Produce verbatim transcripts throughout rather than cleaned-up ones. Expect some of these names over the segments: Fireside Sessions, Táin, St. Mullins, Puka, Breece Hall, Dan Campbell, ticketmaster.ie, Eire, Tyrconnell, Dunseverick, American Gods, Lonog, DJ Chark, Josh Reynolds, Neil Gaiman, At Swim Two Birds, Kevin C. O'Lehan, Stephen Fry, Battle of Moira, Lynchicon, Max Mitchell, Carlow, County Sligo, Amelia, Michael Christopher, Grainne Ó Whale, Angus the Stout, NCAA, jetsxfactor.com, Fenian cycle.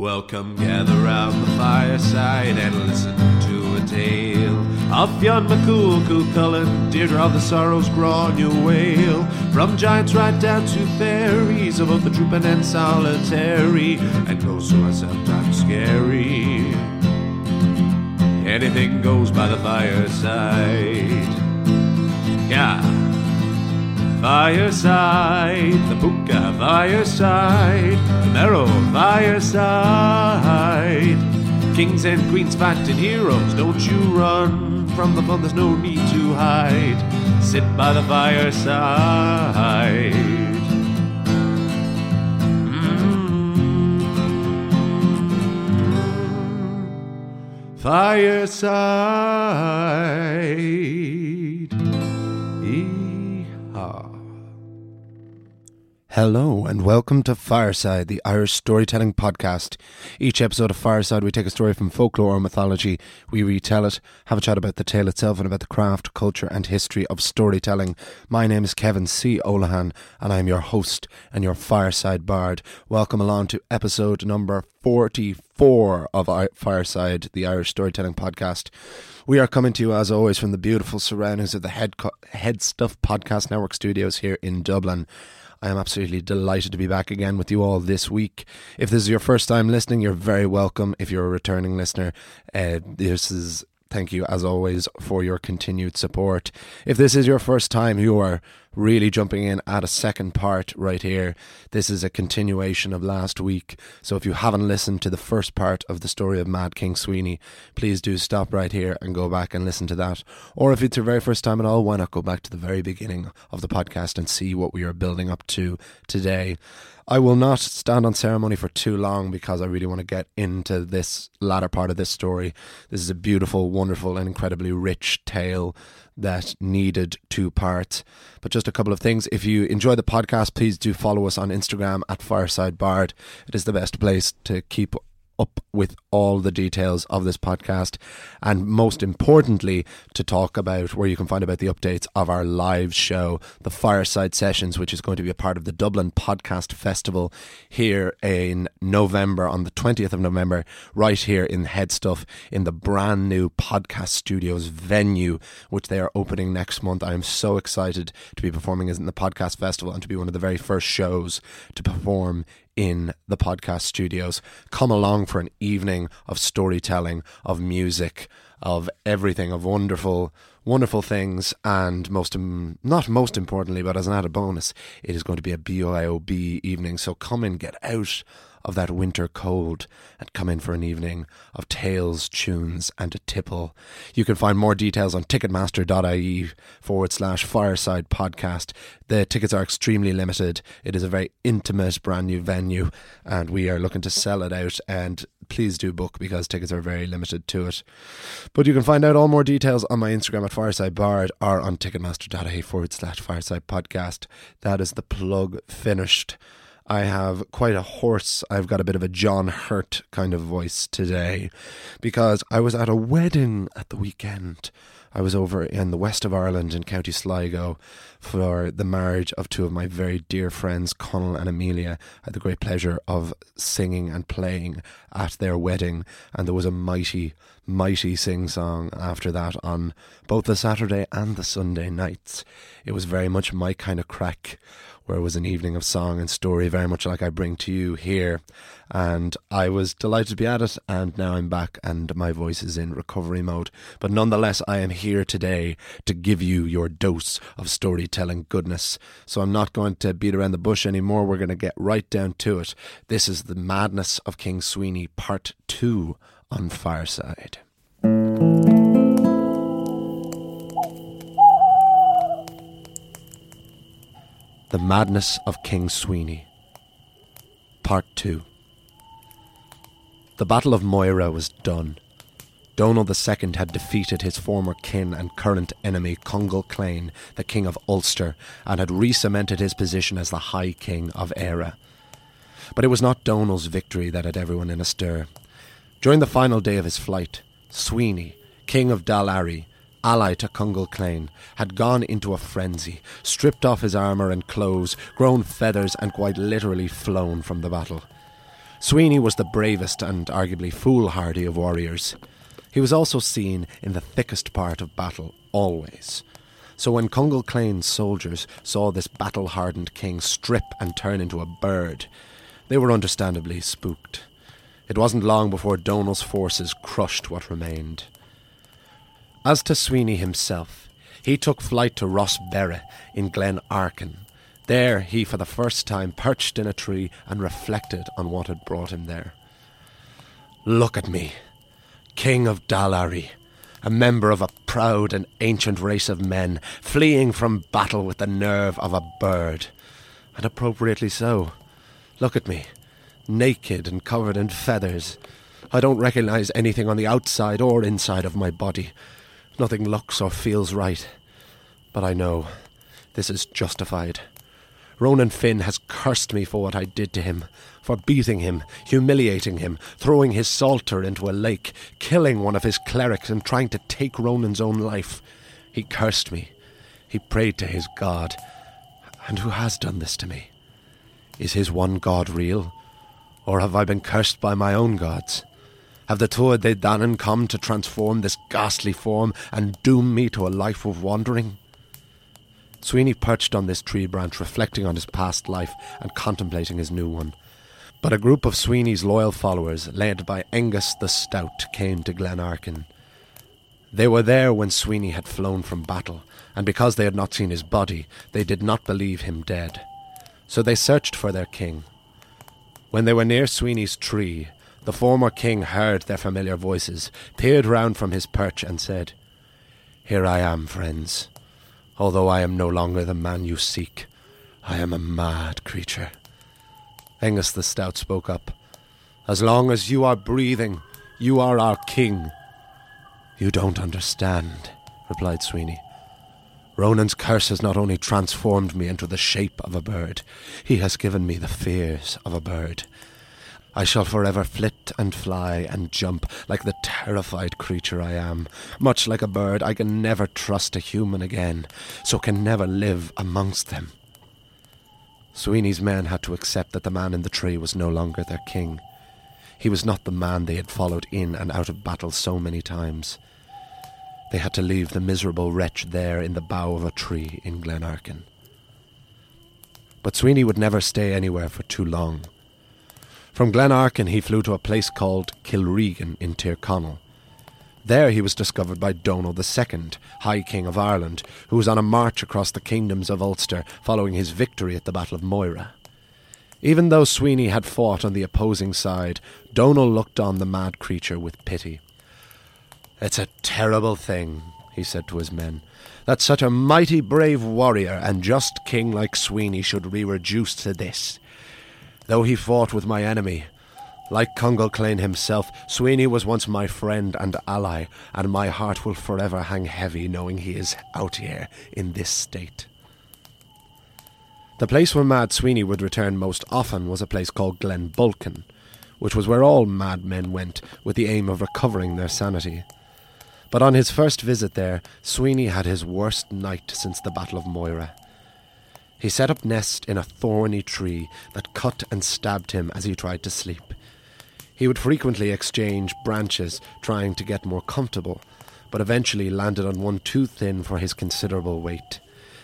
Welcome, gather round the fireside and listen to a tale of Fionn Mac Cool, Cú Chulainn, Deirdre of the Sorrows, Grainne Ó Whale. From giants right down to fairies, of both the drooping and solitary, and ghosts who are sometimes scary. Anything goes by the fireside. Yeah. Fireside, the Puka Fireside, the Marrow Fireside. Kings and queens fighting heroes, don't you run from the fun, there's no need to hide. Sit by the fireside. Mm-hmm. Fireside. Hello and welcome to Fireside, the Irish storytelling podcast. Each episode of Fireside, we take a story from folklore or mythology, we retell it, have a chat about the tale itself and about the craft, culture and history of storytelling. My name is Kevin C. O'Lehan and I'm your host and your Fireside Bard. Welcome along to episode number forty-four of Fireside, the Irish storytelling podcast. We are coming to you, as always, from the beautiful surroundings of the Head Co- Headstuff Podcast Network studios here in Dublin. I am absolutely delighted to be back again with you all this week. If this is your first time listening, you're very welcome. If you're a returning listener, uh, this is thank you, as always, for your continued support. If this is your first time, you are really jumping in at a second part right here. This is a continuation of last week. So if you haven't listened to the first part of the story of Mad King Sweeney, please do stop right here and go back and listen to that. Or if it's your very first time at all, why not go back to the very beginning of the podcast and see what we are building up to today. I will not stand on ceremony for too long because I really want to get into this latter part of this story. This is a beautiful, wonderful and incredibly rich tale that needed two parts. But just a couple of things. If you enjoy the podcast, please do follow us on Instagram at Fireside Bard. It is the best place to keep up with all the details of this podcast, and most importantly to talk about where you can find about the updates of our live show, the Fireside Sessions, which is going to be a part of the Dublin Podcast Festival here in November, on the twentieth of November, right here in Headstuff, in the brand new Podcast Studios venue, which they are opening next month. I am so excited to be performing in the Podcast Festival and to be one of the very first shows to perform in the podcast studios. Come along for an evening of storytelling, of music, of everything, of wonderful, wonderful things. And most, not most importantly, but as an added bonus, it is going to be a B Y O B evening. So come and get out of that winter cold and come in for an evening of tales, tunes and a tipple. You can find more details on ticketmaster.ie forward slash fireside podcast. The tickets are extremely limited. It is a very intimate brand new venue and we are looking to sell it out, and please do book because tickets are very limited to it. But you can find out all more details on my Instagram at Fireside Bard or on ticketmaster.ie forward slash fireside podcast. That is the plug finished. I have quite a hoarse, I've got a bit of a John Hurt kind of voice today because I was at a wedding at the weekend. I was over in the west of Ireland in County Sligo for the marriage of two of my very dear friends, Conal and Amelia. I had the great pleasure of singing and playing at their wedding, and there was a mighty, mighty sing-song after that on both the Saturday and the Sunday nights. It was very much my kind of crack, where it was an evening of song and story, very much like I bring to you here. And I was delighted to be at it, and now I'm back and my voice is in recovery mode. But nonetheless, I am here today to give you your dose of storytelling goodness. So I'm not going to beat around the bush anymore. We're going to get right down to it. This is The Madness of King Sweeney, Part two on Fireside. The Madness of King Sweeney, Part two. The Battle of Moira was done. Donal the Second had defeated his former kin and current enemy, Congal Cláen, the King of Ulster, and had re-cemented his position as the High King of Eire. But it was not Donal's victory that had everyone in a stir. During the final day of his flight, Sweeney, King of Dál nAraidi, ally to Congal Cláen, had gone into a frenzy, stripped off his armour and clothes, grown feathers and quite literally flown from the battle. Sweeney was the bravest and arguably foolhardy of warriors. He was also seen in the thickest part of battle, always. So when Congal Cláen's soldiers saw this battle-hardened king strip and turn into a bird, they were understandably spooked. It wasn't long before Donal's forces crushed what remained. As to Sweeney himself, he took flight to Ross Berre in Glen Arkin. There he for the first time perched in a tree and reflected on what had brought him there. "Look at me, King of Dál nAraidi, a member of a proud and ancient race of men, fleeing from battle with the nerve of a bird. And appropriately so. Look at me, naked and covered in feathers. I don't recognise anything on the outside or inside of my body. Nothing looks or feels right. But I know this is justified. Ronan Finn has cursed me for what I did to him, for beating him, humiliating him, throwing his psalter into a lake, killing one of his clerics and trying to take Ronan's own life. He cursed me. He prayed to his god. And who has done this to me? Is his one god real? Or have I been cursed by my own gods? Have the Tuatha de Danann come to transform this ghastly form and doom me to a life of wandering?" Sweeney perched on this tree branch, reflecting on his past life and contemplating his new one. But a group of Sweeney's loyal followers, led by Angus the Stout, came to Glen Arkin. They were there when Sweeney had flown from battle, and because they had not seen his body, they did not believe him dead. So they searched for their king. When they were near Sweeney's tree, the former king heard their familiar voices, peered round from his perch and said, "Here I am, friends. Although I am no longer the man you seek, I am a mad creature." Angus the Stout spoke up. "As long as you are breathing, you are our king." "You don't understand," replied Sweeney. "Ronan's curse has not only transformed me into the shape of a bird, he has given me the fears of a bird. I shall forever flit and fly and jump like the terrified creature I am. Much like a bird, I can never trust a human again, so can never live amongst them." Sweeney's men had to accept that the man in the tree was no longer their king. He was not the man they had followed in and out of battle so many times. They had to leave the miserable wretch there in the bough of a tree in Glen Arkin. But Sweeney would never stay anywhere for too long. From Glen Arkin he flew to a place called Kilregan in Tyrconnell. There he was discovered by Donal the Second, High King of Ireland, who was on a march across the kingdoms of Ulster following his victory at the Battle of Moira. Even though Sweeney had fought on the opposing side, Donal looked on the mad creature with pity. "It's a terrible thing," he said to his men, "that such a mighty brave warrior and just king like Sweeney should be reduced to this. Though he fought with my enemy, like Congal Cláen himself, Sweeney was once my friend and ally, and my heart will forever hang heavy knowing he is out here in this state." The place where Mad Sweeney would return most often was a place called Glen Bolcain, which was where all mad men went with the aim of recovering their sanity. But on his first visit there, Sweeney had his worst night since the Battle of Moira. He set up nest in a thorny tree that cut and stabbed him as he tried to sleep. He would frequently exchange branches, trying to get more comfortable, but eventually landed on one too thin for his considerable weight.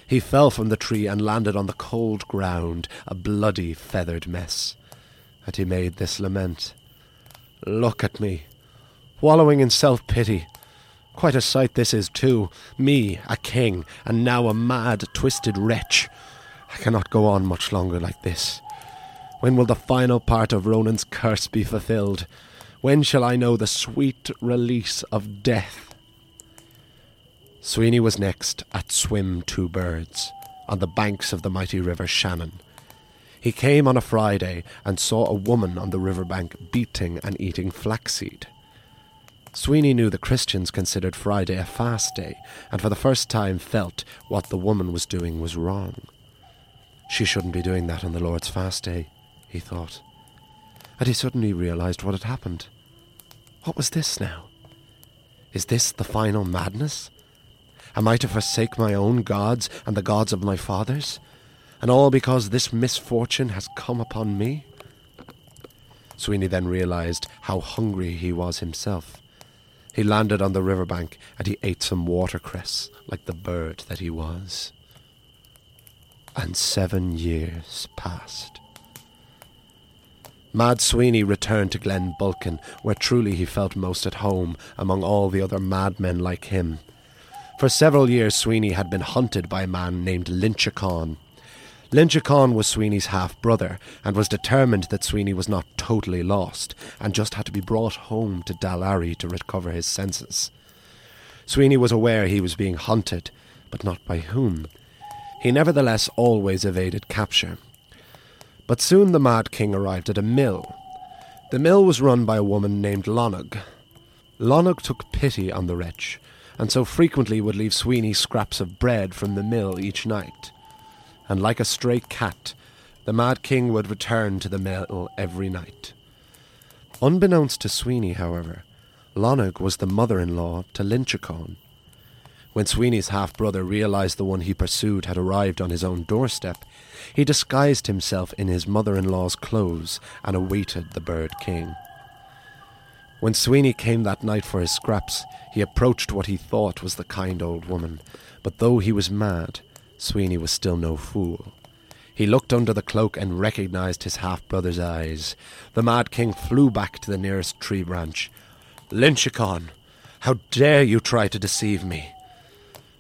He fell from the tree and landed on the cold ground, a bloody, feathered mess. And he made this lament. "Look at me, wallowing in self-pity. Quite a sight this is too, me, a king, and now a mad, twisted wretch. I cannot go on much longer like this. When will the final part of Ronan's curse be fulfilled? When shall I know the sweet release of death?" Sweeney was next at Swim Two Birds, on the banks of the mighty River Shannon. He came on a Friday and saw a woman on the riverbank beating and eating flaxseed. Sweeney knew the Christians considered Friday a fast day, and for the first time felt what the woman was doing was wrong. "She shouldn't be doing that on the Lord's fast day," he thought. And he suddenly realized what had happened. What was this now? Is this the final madness? Am I to forsake my own gods and the gods of my fathers? And all because this misfortune has come upon me? Sweeney then realised how hungry he was himself. He landed on the riverbank and he ate some watercress like the bird that he was. And seven years passed. Mad Sweeney returned to Glen Bolcain, where truly he felt most at home among all the other madmen like him. For several years Sweeney had been hunted by a man named Lynchicon. Lynchicon was Sweeney's half-brother, and was determined that Sweeney was not totally lost, and just had to be brought home to Dál nAraidi to recover his senses. Sweeney was aware he was being hunted, but not by whom. He nevertheless always evaded capture. But soon the Mad King arrived at a mill. The mill was run by a woman named Lonog. Lonog took pity on the wretch, and so frequently would leave Sweeney scraps of bread from the mill each night. And like a stray cat, the Mad King would return to the mill every night. Unbeknownst to Sweeney, however, Lonog was the mother-in-law to Lynchicon. When Sweeney's half-brother realised the one he pursued had arrived on his own doorstep, he disguised himself in his mother-in-law's clothes and awaited the Bird King. When Sweeney came that night for his scraps, he approached what he thought was the kind old woman, but though he was mad, Sweeney was still no fool. He looked under the cloak and recognised his half-brother's eyes. The Mad King flew back to the nearest tree branch. "Lynchicon, how dare you try to deceive me?"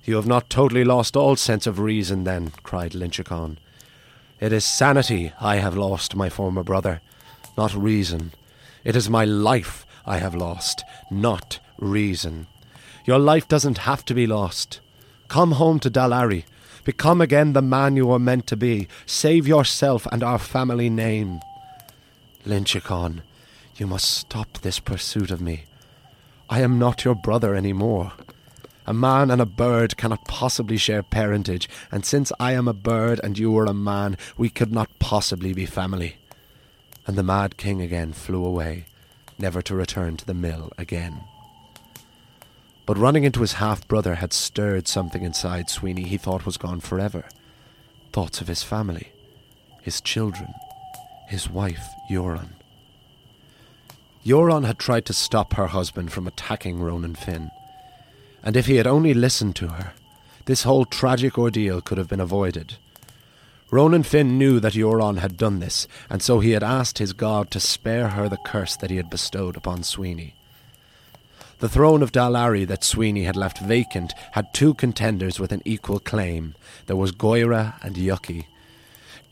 "You have not totally lost all sense of reason, then," cried Lynchicon. "It is sanity I have lost, my former brother, not reason. It is my life I have lost, not reason. Your life doesn't have to be lost. Come home to Dál nAraidi. Become again the man you were meant to be. Save yourself and our family name." "Lynchicon, you must stop this pursuit of me. I am not your brother any more. A man and a bird cannot possibly share parentage, and since I am a bird and you are a man, we could not possibly be family." And the Mad King again flew away, never to return to the mill again. But running into his half-brother had stirred something inside Sweeney he thought was gone forever. Thoughts of his family, his children, his wife, Euron. Euron had tried to stop her husband from attacking Ronan Finn. And if he had only listened to her, this whole tragic ordeal could have been avoided. Ronan Finn knew that Euron had done this, and so he had asked his god to spare her the curse that he had bestowed upon Sweeney. The throne of Dál nAraidi that Sweeney had left vacant had two contenders with an equal claim. There was Goira and Yuki.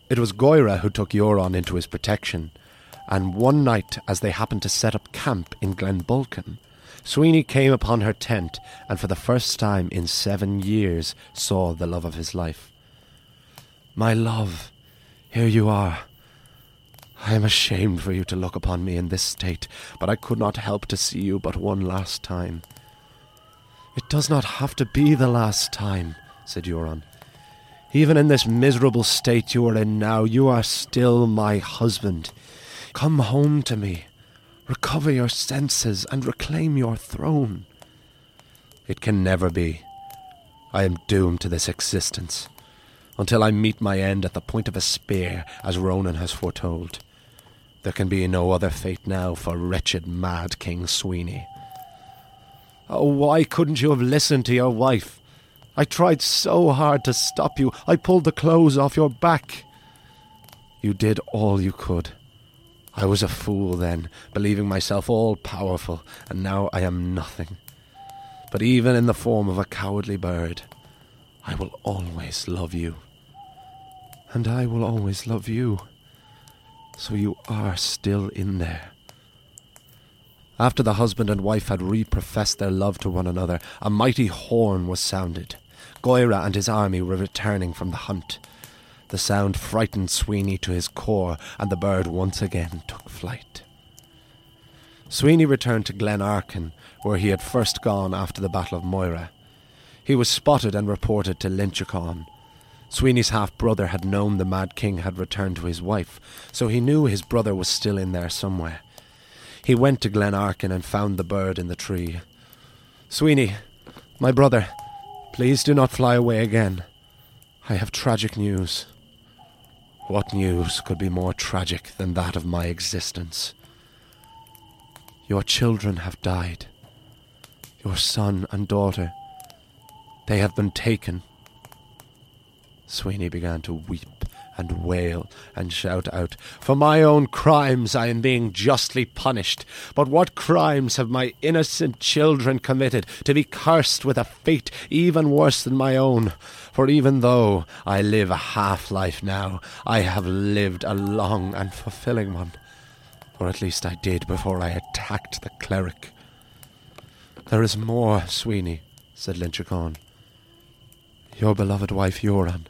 It was Goira who took Euron into his protection, and one night, as they happened to set up camp in Glen Bolcain, Sweeney came upon her tent and for the first time in seven years saw the love of his life. "My love, here you are. I am ashamed for you to look upon me in this state, but I could not help to see you but one last time." "It does not have to be the last time," said Euron. "Even in this miserable state you are in now, you are still my husband. Come home to me. Recover your senses and reclaim your throne." "It can never be. I am doomed to this existence, until I meet my end at the point of a spear, as Ronan has foretold. There can be no other fate now for wretched Mad King Sweeney." "Oh, why couldn't you have listened to your wife? I tried so hard to stop you. I pulled the clothes off your back." "You did all you could. I was a fool then, believing myself all-powerful, and now I am nothing. But even in the form of a cowardly bird, I will always love you." "And I will always love you. So you are still in there." After the husband and wife had reprofessed their love to one another, a mighty horn was sounded. Goira and his army were returning from the hunt. The sound frightened Sweeney to his core, and the bird once again took flight. Sweeney returned to Glen Arkin, where he had first gone after the Battle of Moira. He was spotted and reported to Lynchicon. Sweeney's half-brother had known the Mad King had returned to his wife, so he knew his brother was still in there somewhere. He went to Glen Arkin and found the bird in the tree. "Sweeney, my brother, please do not fly away again. I have tragic news." What news could be more tragic than that of my existence? Your children have died. Your son and daughter. They have been taken." Sweeney began to weep and wail and shout out, "For my own crimes I am being justly punished, but what crimes have my innocent children committed to be cursed with a fate even worse than my own? For even though I live a half-life now, I have lived a long and fulfilling one. Or at least I did before I attacked the cleric." "There is more, Sweeney," said Lynchicon. "Your beloved wife, Euron.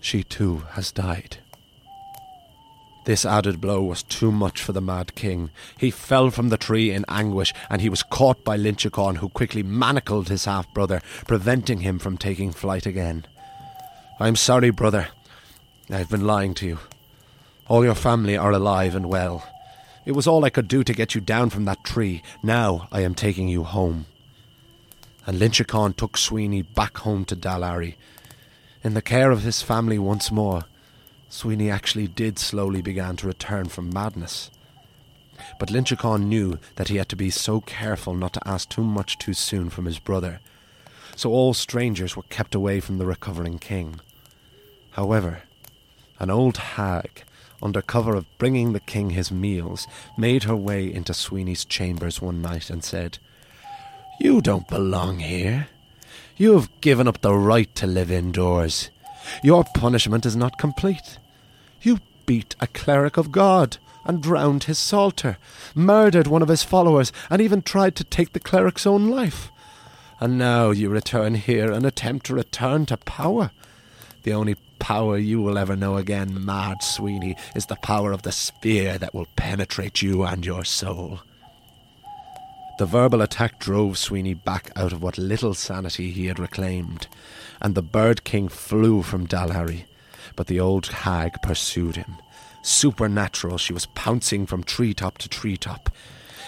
She too has died." This added blow was too much for the Mad King. He fell from the tree in anguish, and he was caught by Lynchicon, who quickly manacled his half-brother, preventing him from taking flight again. "I'm sorry, brother. I've been lying to you. All your family are alive and well. It was all I could do to get you down from that tree. Now I am taking you home." And Lynchicon took Sweeney back home to Dál nAraidi. In the care of his family once more, Sweeney actually did slowly begin to return from madness. But Lynchicon knew that he had to be so careful not to ask too much too soon from his brother, so all strangers were kept away from the recovering king. However, an old hag, under cover of bringing the king his meals, made her way into Sweeney's chambers one night and said, "You don't belong here. You have given up the right to live indoors. Your punishment is not complete. You beat a cleric of God and drowned his psalter, murdered one of his followers, and even tried to take the cleric's own life. And now you return here and attempt to return to power. The only power you will ever know again, Mad Sweeney, is the power of the spear that will penetrate you and your soul." The verbal attack drove Sweeney back out of what little sanity he had reclaimed, and the Bird King flew from Dál nAraidi, but the old hag pursued him. Supernatural, she was pouncing from treetop to treetop.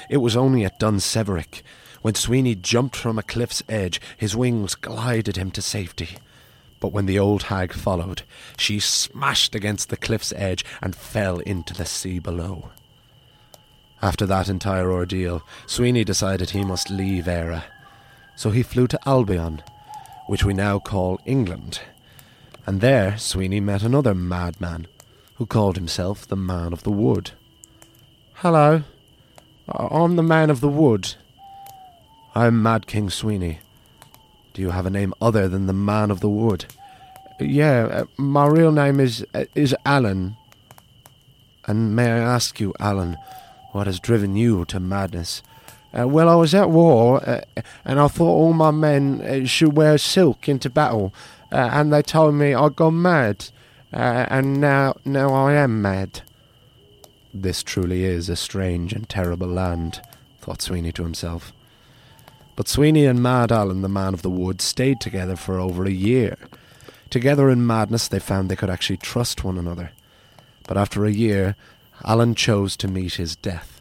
It was only at Dunseverick, when Sweeney jumped from a cliff's edge, his wings glided him to safety. But when the old hag followed, she smashed against the cliff's edge and fell into the sea below. After that entire ordeal, Sweeney decided he must leave Eire, so he flew to Albion, which we now call England, and there Sweeney met another madman, who called himself the Man of the Wood. "Hello, I'm the Man of the Wood. I'm Mad King Sweeney. Do you have a name other than the Man of the Wood?" "Yeah, my real name is is Alan." "And may I ask you, Alan, what has driven you to madness?" Uh, well, I was at war, uh, and I thought all my men uh, should wear silk into battle, uh, and they told me I'd gone mad, uh, and now now I am mad." This truly is a strange and terrible land, thought Sweeney to himself. But Sweeney and Mad Alan, the Man of the Wood, stayed together for over a year. Together in madness, they found they could actually trust one another. But after a year, Alan chose to meet his death.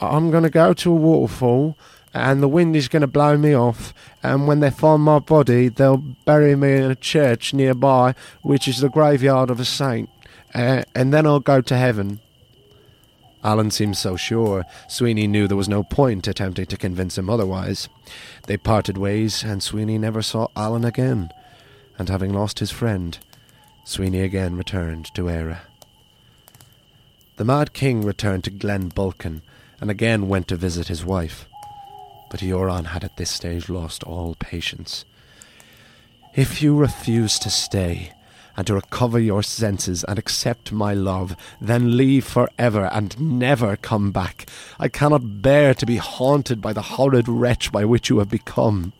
"I'm going to go to a waterfall, and the wind is going to blow me off, and when they find my body, they'll bury me in a church nearby, which is the graveyard of a saint, uh, and then I'll go to heaven." Alan seemed so sure, Sweeney knew there was no point attempting to convince him otherwise. They parted ways, and Sweeney never saw Alan again, and having lost his friend, Sweeney again returned to Eire. The Mad King returned to Glen Bolcain and again went to visit his wife, but Euron had at this stage lost all patience. "If you refuse to stay and to recover your senses and accept my love, then leave forever and never come back. I cannot bear to be haunted by the horrid wretch by which you have become."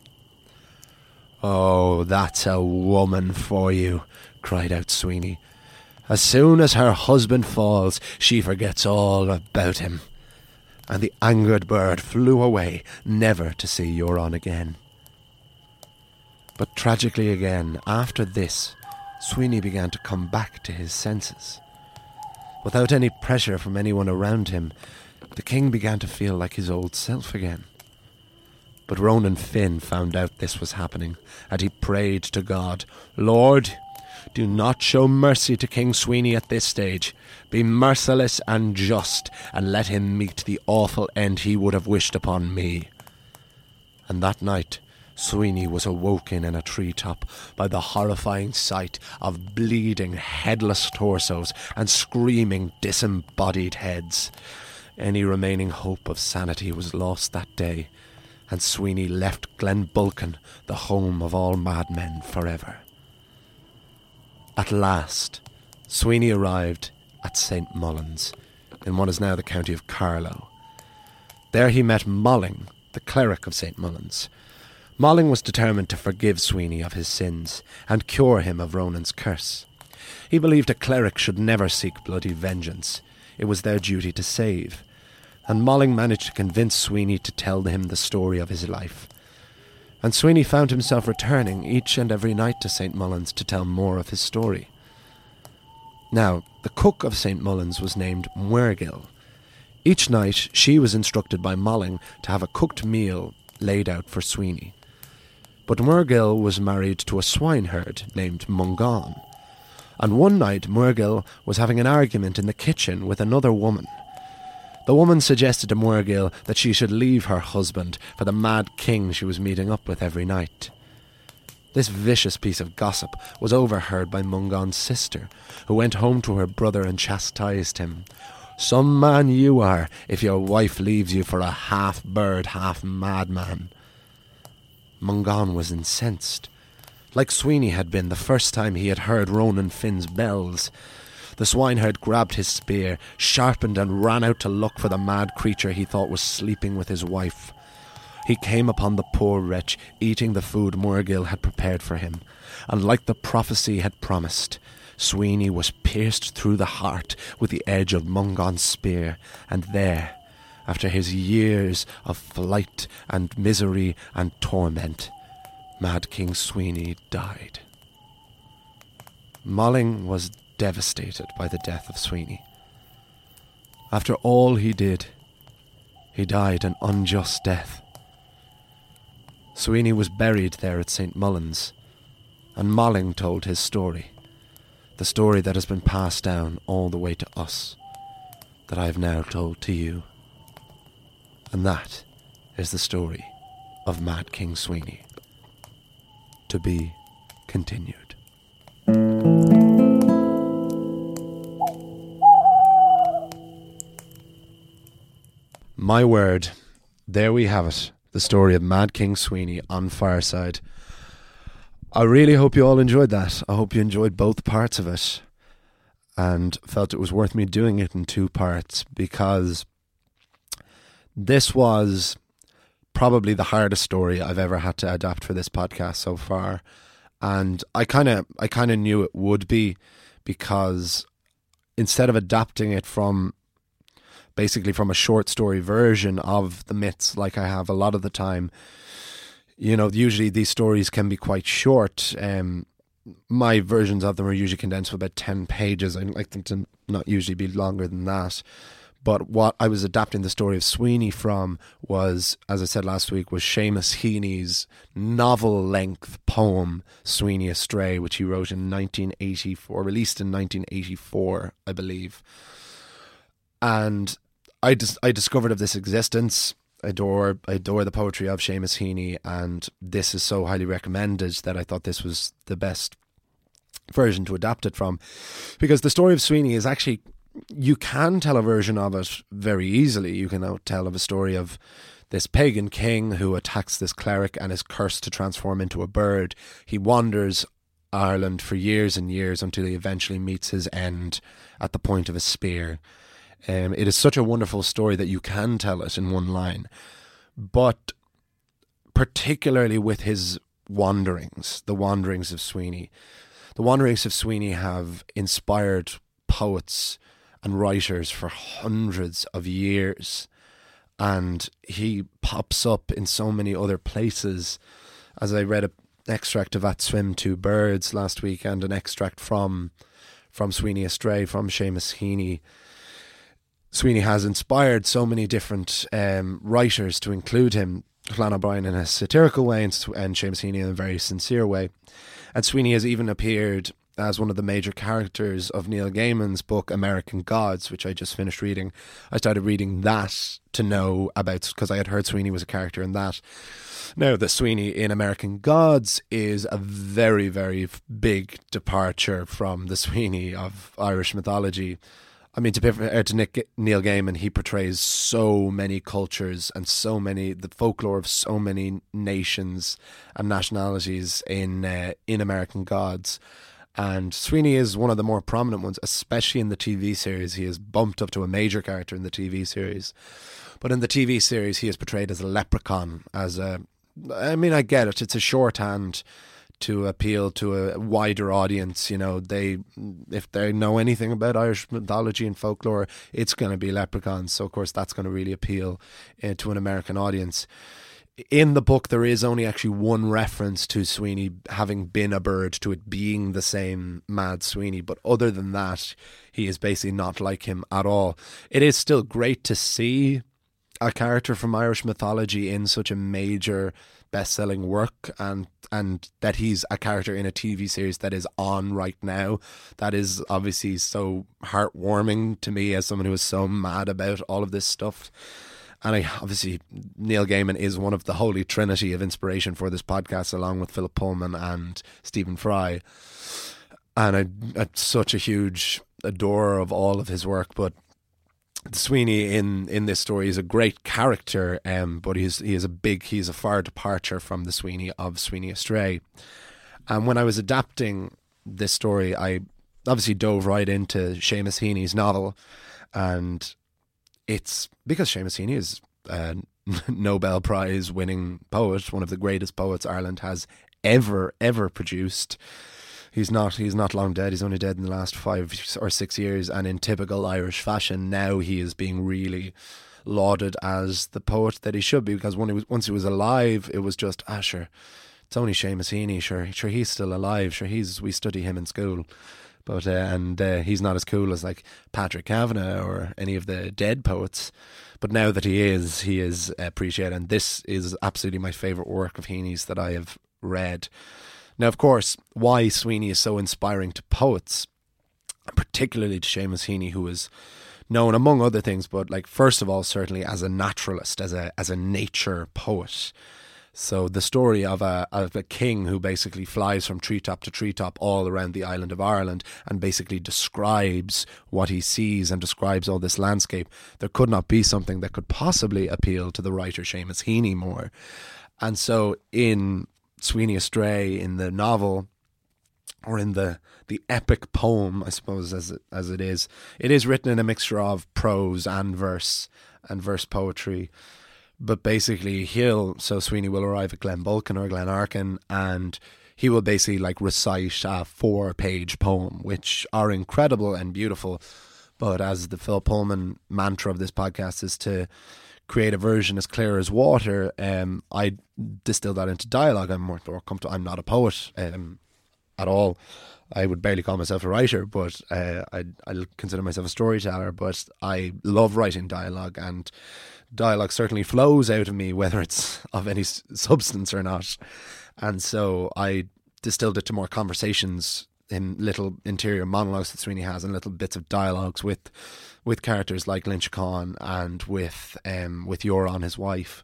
"Oh, that's a woman for you," cried out Sweeney. "As soon as her husband falls, she forgets all about him." And the angered bird flew away, never to see Euron again. But tragically again, after this, Sweeney began to come back to his senses. Without any pressure from anyone around him, the king began to feel like his old self again. But Ronan Finn found out this was happening, and he prayed to God, "Lord, Do not show mercy to King Sweeney at this stage. Be merciless and just, and let him meet the awful end he would have wished upon me." And that night, Sweeney was awoken in a treetop by the horrifying sight of bleeding, headless torsos and screaming, disembodied heads. Any remaining hope of sanity was lost that day, and Sweeney left Glen Bolcain, the home of all madmen, forever. At last, Sweeney arrived at Saint Mullins, in what is now the county of Carlow. There he met Moling, the cleric of Saint Mullins. Moling was determined to forgive Sweeney of his sins and cure him of Ronan's curse. He believed a cleric should never seek bloody vengeance. It was their duty to save. And Moling managed to convince Sweeney to tell him the story of his life. And Sweeney found himself returning each and every night to Saint Mullins to tell more of his story. Now, the cook of Saint Mullins was named Muirghil. Each night, she was instructed by Moling to have a cooked meal laid out for Sweeney. But Muirghil was married to a swineherd named Mongan. And one night, Muirghil was having an argument in the kitchen with another woman. The woman suggested to Muirghil that she should leave her husband for the mad king she was meeting up with every night. This vicious piece of gossip was overheard by Mungan's sister, who went home to her brother and chastised him. "Some man you are, if your wife leaves you for a half-bird, half-madman." Mongan was incensed. Like Sweeney had been the first time he had heard Ronan Finn's bells, the swineherd grabbed his spear, sharpened, and ran out to look for the mad creature he thought was sleeping with his wife. He came upon the poor wretch eating the food Muirghil had prepared for him, and like the prophecy had promised, Sweeney was pierced through the heart with the edge of Mungan's spear, and there, after his years of flight and misery and torment, Mad King Sweeney died. Moling was devastated by the death of Sweeney. After all he did, he died an unjust death. Sweeney was buried there at Saint Mullins, and Moling told his story, the story that has been passed down all the way to us, that I have now told to you. And that is the story of Mad King Sweeney. To be continued. My word, there we have it. The story of Mad King Sweeney on Fireside. I really hope you all enjoyed that. I hope you enjoyed both parts of it and felt it was worth me doing it in two parts, because this was probably the hardest story I've ever had to adapt for this podcast so far. And I kind of I kind of knew it would be, because instead of adapting it from basically from a short story version of the myths, like I have a lot of the time, you know, usually these stories can be quite short. Um, my versions of them are usually condensed for about ten pages. I like them to not usually be longer than that. But what I was adapting the story of Sweeney from was, as I said last week, was Seamus Heaney's novel-length poem, Sweeney Astray, which he wrote in nineteen eighty-four, released in nineteen eighty-four, I believe. And I, dis- I discovered of this existence. I adore, I adore the poetry of Seamus Heaney, and this is so highly recommended that I thought this was the best version to adapt it from. Because the story of Sweeney is actually... you can tell a version of it very easily. You can now tell of a story of this pagan king who attacks this cleric and is cursed to transform into a bird. He wanders Ireland for years and years until he eventually meets his end at the point of a spear. Um, it is such a wonderful story that you can tell it in one line. But particularly with his wanderings, the wanderings of Sweeney, the wanderings of Sweeney have inspired poets and writers for hundreds of years, and he pops up in so many other places. As I read an extract of At Swim Two Birds last week and an extract from from Sweeney Astray from Seamus Heaney, Sweeney has inspired so many different um, writers to include him. Flann O'Brien in a satirical way, and, and Seamus Heaney in a very sincere way, and Sweeney has even appeared as one of the major characters of Neil Gaiman's book American Gods, which I just finished reading. I started reading that to know about, because I had heard Sweeney was a character in that. Now, the Sweeney in American Gods is a very, very big departure from the Sweeney of Irish mythology. I mean, to, to Nick, Neil Gaiman, he portrays so many cultures and so many, the folklore of so many nations and nationalities in uh, in American Gods. And Sweeney is one of the more prominent ones, especially in the T V series. He is bumped up to a major character in the T V series. But in the T V series, he is portrayed as a leprechaun. As a, I mean, I get it. It's a shorthand to appeal to a wider audience. You know, they if they know anything about Irish mythology and folklore, it's going to be leprechauns. So, of course, that's going to really appeal uh, to an American audience. In the book, there is only actually one reference to Sweeney having been a bird, to it being the same Mad Sweeney. But other than that, he is basically not like him at all. It is still great to see a character from Irish mythology in such a major best-selling work, and and that he's a character in a T V series that is on right now. That is obviously so heartwarming to me as someone who is so mad about all of this stuff. And I, obviously, Neil Gaiman is one of the holy trinity of inspiration for this podcast, along with Philip Pullman and Stephen Fry. And I, I'm such a huge adorer of all of his work. But Sweeney in, in this story is a great character, um, but he's he is a big, he's a far departure from the Sweeney of Sweeney Astray. And when I was adapting this story, I obviously dove right into Seamus Heaney's novel, and it's because Seamus Heaney is a Nobel Prize winning poet, one of the greatest poets Ireland has ever, ever produced. He's not he's not long dead. He's only dead in the last five or six years. And in typical Irish fashion, now he is being really lauded as the poet that he should be. Because when he was, once he was alive, it was just, ah, sure, it's only Seamus Heaney. Sure, sure he's still alive. Sure, he's we study him in school. But uh, and uh, he's not as cool as like Patrick Kavanagh or any of the dead poets. But now that he is, he is appreciated. And this is absolutely my favourite work of Heaney's that I have read. Now, of course, why Sweeney is so inspiring to poets, particularly to Seamus Heaney, who is known, among other things, but like first of all, certainly as a naturalist, as a as a nature poet. So the story of a of a king who basically flies from treetop to treetop all around the island of Ireland and basically describes what he sees and describes all this landscape. There could not be something that could possibly appeal to the writer Seamus Heaney more. And so in Sweeney Astray, in the novel, or in the, the epic poem, I suppose, as it, as it is, it is written in a mixture of prose and verse and verse poetry. But basically he'll, so Sweeney will arrive at Glen Bolcain or Glen Arkin, and he will basically like recite a four page poem, which are incredible and beautiful. But as the Phil Pullman mantra of this podcast is to create a version as clear as water, um, I distill that into dialogue. I'm more, more comfortable. I'm not a poet um, at all. I would barely call myself a writer, but uh, I I consider myself a storyteller. But I love writing dialogue, and dialogue certainly flows out of me, whether it's of any substance or not. And so I distilled it to more conversations, in little interior monologues that Sweeney has, and little bits of dialogues with with characters like Lynchicon and with um with Euron, his wife.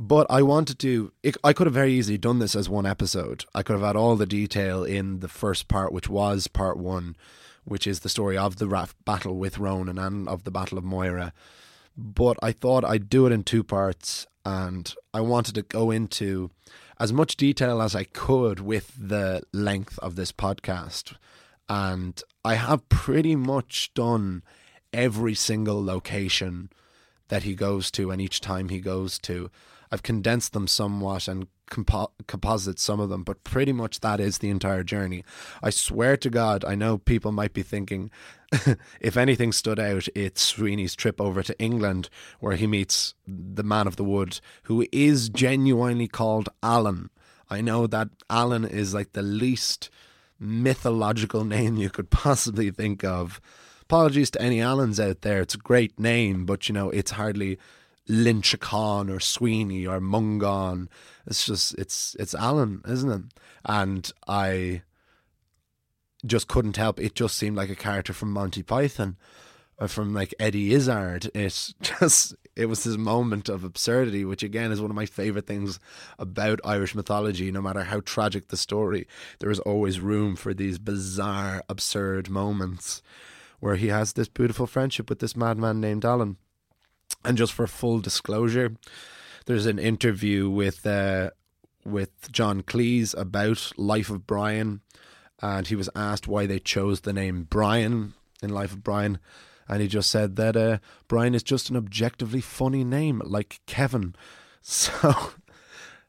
But I wanted to, it, I could have very easily done this as one episode. I could have had all the detail in the first part, which was part one, which is the story of the raft battle with Ronan and of the Battle of Moira. But I thought I'd do it in two parts, and I wanted to go into as much detail as I could with the length of this podcast. And I have pretty much done every single location that he goes to and each time he goes to. I've condensed them somewhat and compo- composited some of them, but pretty much that is the entire journey. I swear to God, I know people might be thinking, if anything stood out, it's Sweeney's trip over to England, where he meets the man of the wood, who is genuinely called Alan. I know that Alan is like the least mythological name you could possibly think of. Apologies to any Alans out there. It's a great name, but, you know, it's hardly Lynchicon or Sweeney or Mongan. It's just, it's it's Alan, isn't it? And I just couldn't help. It just seemed like a character from Monty Python, or from like Eddie Izzard. It just it was this moment of absurdity, which again is one of my favourite things about Irish mythology. No matter how tragic the story, there is always room for these bizarre, absurd moments where he has this beautiful friendship with this madman named Alan. And just for full disclosure, there's an interview with uh, with John Cleese about Life of Brian, and he was asked why they chose the name Brian in Life of Brian, and he just said that uh, Brian is just an objectively funny name, like Kevin. So,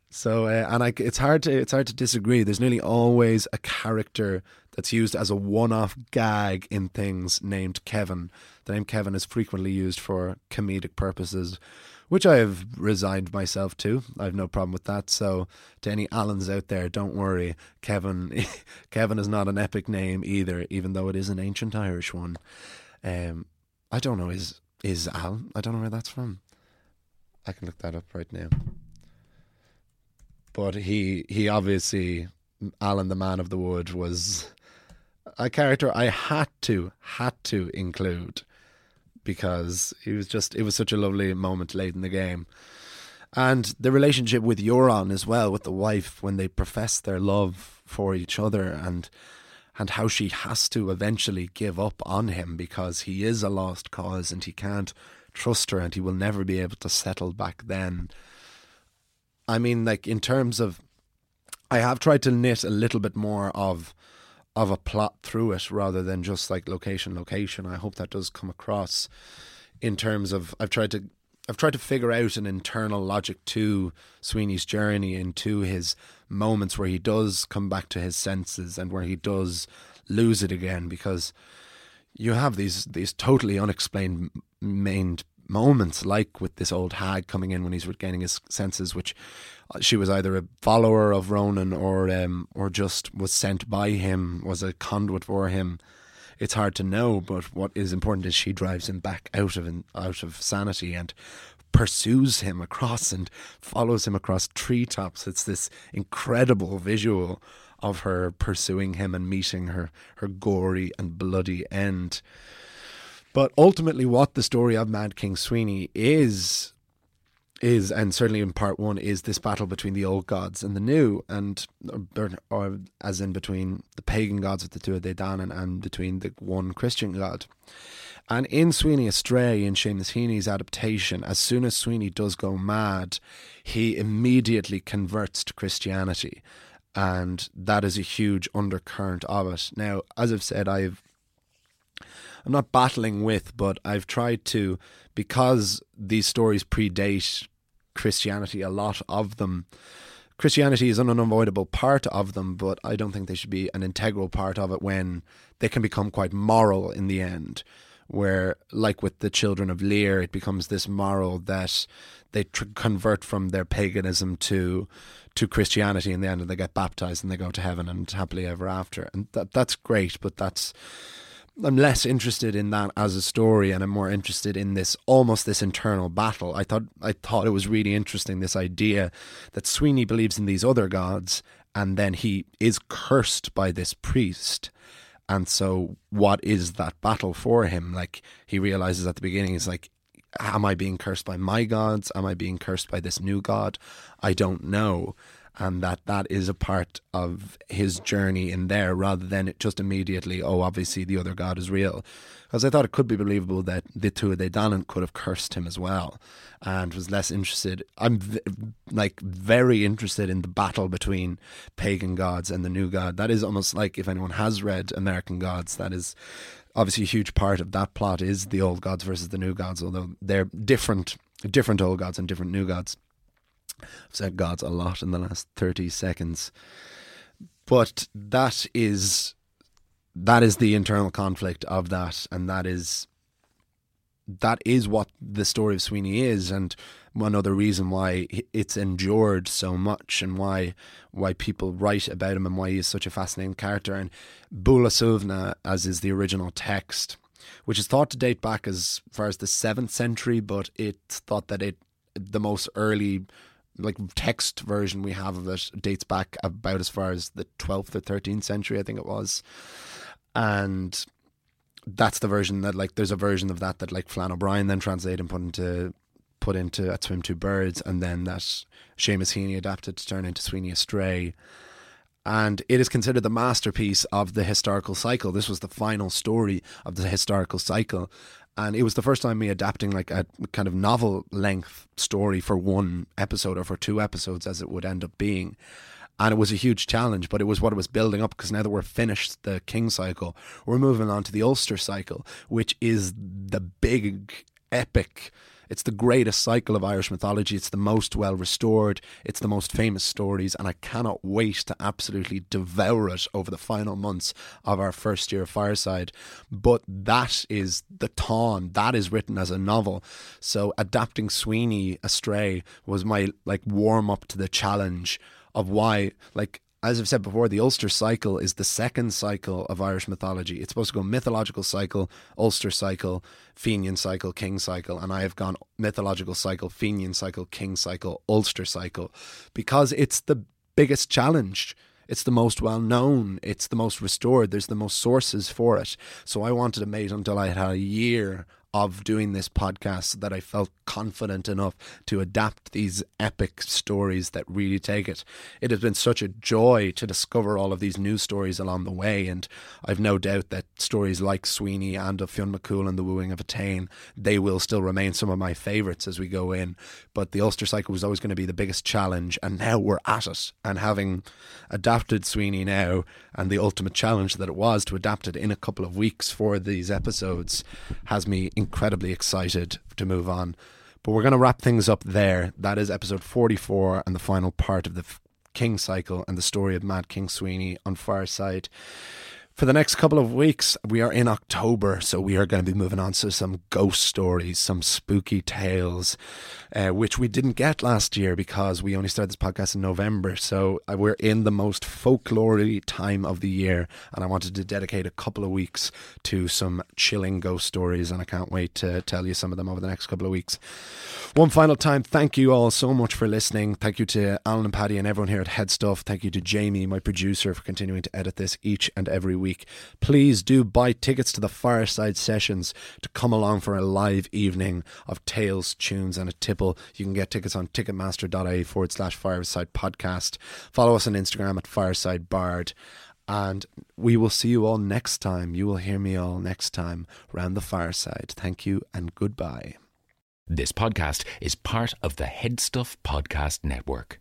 so uh, and I, it's hard to it's hard to disagree. There's nearly always a character that's used as a one-off gag in things named Kevin. The name Kevin is frequently used for comedic purposes, which I have resigned myself to. I have no problem with that. So to any Alans out there, don't worry. Kevin Kevin is not an epic name either, even though it is an ancient Irish one. Um, I don't know, is is Alan? I don't know where that's from. I can look that up right now. But he he obviously, Alan the Man of the Wood, was a character I had to, had to include, because it was just, it was such a lovely moment late in the game. And the relationship with Euron as well, with the wife, when they profess their love for each other, and and how she has to eventually give up on him because he is a lost cause and he can't trust her and he will never be able to settle back then. I mean, like, in terms of, I have tried to knit a little bit more of of a plot through it rather than just like location, location. I hope that does come across in terms of, I've tried to I've tried to figure out an internal logic to Sweeney's journey and to his moments where he does come back to his senses and where he does lose it again, because you have these, these totally unexplained main moments, like with this old hag coming in when he's regaining his senses, which she was either a follower of Ronan or um, or just was sent by him, was a conduit for him. It's hard to know, but what is important is she drives him back out of out of sanity and pursues him across and follows him across treetops. It's this incredible visual of her pursuing him and meeting her, her gory and bloody end. But ultimately what the story of Mad King Sweeney is, is, and certainly in part one, is this battle between the old gods and the new, and or, or as in between the pagan gods of the Tuatha de Danann and between the one Christian god. And in Sweeney Astray, in Seamus Heaney's adaptation, as soon as Sweeney does go mad, he immediately converts to Christianity. And that is a huge undercurrent of it. Now, as I've said, I've I'm not battling with, but I've tried to, because these stories predate Christianity, a lot of them. Christianity is an unavoidable part of them, but I don't think they should be an integral part of it when they can become quite moral in the end, where, like with the children of Lear, it becomes this moral that they tr- convert from their paganism to to Christianity in the end, and they get baptized and they go to heaven and happily ever after. And that that's great, but that's... I'm less interested in that as a story, and I'm more interested in this, almost this internal battle. I thought I thought it was really interesting, this idea that Sweeney believes in these other gods, and then he is cursed by this priest. And so what is that battle for him? Like, he realizes at the beginning, he's like, am I being cursed by my gods? Am I being cursed by this new god? I don't know. And that that is a part of his journey in there, rather than it just immediately, oh, obviously the other god is real. Because I thought it could be believable that the Tuatha De Danann could have cursed him as well, and was less interested. I'm v- like very interested in the battle between pagan gods and the new god. That is almost like, if anyone has read American Gods, that is obviously a huge part of that plot, is the old gods versus the new gods, although they're different, different old gods and different new gods. I've said gods a lot in the last thirty seconds. But that is that is the internal conflict of that, and that is that is what the story of Sweeney is, and one other reason why it's endured so much, and why why people write about him, and why he is such a fascinating character. And Bula Suvna, as is the original text, which is thought to date back as far as the seventh century, but it's thought that it the most early like text version we have of it dates back about as far as the twelfth or thirteenth century, I think it was. And that's the version that, like, there's a version of that that, like, Flann O'Brien then translated and put into put into At Swim Two Birds, and then that Seamus Heaney adapted to turn into Sweeney Astray. And it is considered the masterpiece of the historical cycle. This was the final story of the historical cycle. And it was the first time me adapting like a kind of novel length story for one episode or for two episodes, as it would end up being. And it was a huge challenge, but it was what it was building up, because now that we're finished the King cycle, we're moving on to the Ulster cycle, which is the big epic. It's the greatest cycle of Irish mythology. It's the most well-restored. It's the most famous stories. And I cannot wait to absolutely devour it over the final months of our first year of Fireside. But that is the Táin. That is written as a novel. So adapting Sweeney Astray was my, like, warm-up to the challenge of why, like, as I've said before, the Ulster cycle is the second cycle of Irish mythology. It's supposed to go mythological cycle, Ulster cycle, Fenian cycle, King cycle, and I have gone mythological cycle, Fenian cycle, King cycle, Ulster cycle, because it's the biggest challenge. It's the most well-known. It's the most restored. There's the most sources for it. So I wanted to wait until I had a year of doing this podcast that I felt confident enough to adapt these epic stories that really take it. It has been such a joy to discover all of these new stories along the way, and I've no doubt that stories like Sweeney and of Fionn Mac Cúil and The Wooing of a Táin, they will still remain some of my favourites as we go in. But the Ulster cycle was always going to be the biggest challenge, and now we're at it. And having adapted Sweeney now, and the ultimate challenge that it was to adapt it in a couple of weeks for these episodes, has me incredibly excited to move on. But we're going to wrap things up there. That is episode forty-four and the final part of the King cycle and the story of Mad King Sweeney on Fireside. For the next couple of weeks, we are in October, so we are going to be moving on to some ghost stories, some spooky tales, uh, which we didn't get last year because we only started this podcast in November. So we're in the most folklore-y time of the year, and I wanted to dedicate a couple of weeks to some chilling ghost stories, and I can't wait to tell you some of them over the next couple of weeks. One final time, thank you all so much for listening. Thank you to Alan and Paddy and everyone here at Headstuff. Thank you to Jamie, my producer, for continuing to edit this each and every week. Please do buy tickets to the Fireside Sessions to come along for a live evening of tales, tunes and a tipple. You can get tickets on ticketmaster.ie forward slash Fireside Podcast. Follow us on Instagram at Fireside Bard, and we will see you all next time. You will hear me all next time round the fireside. Thank you and goodbye. This podcast is part of the Headstuff Podcast Network.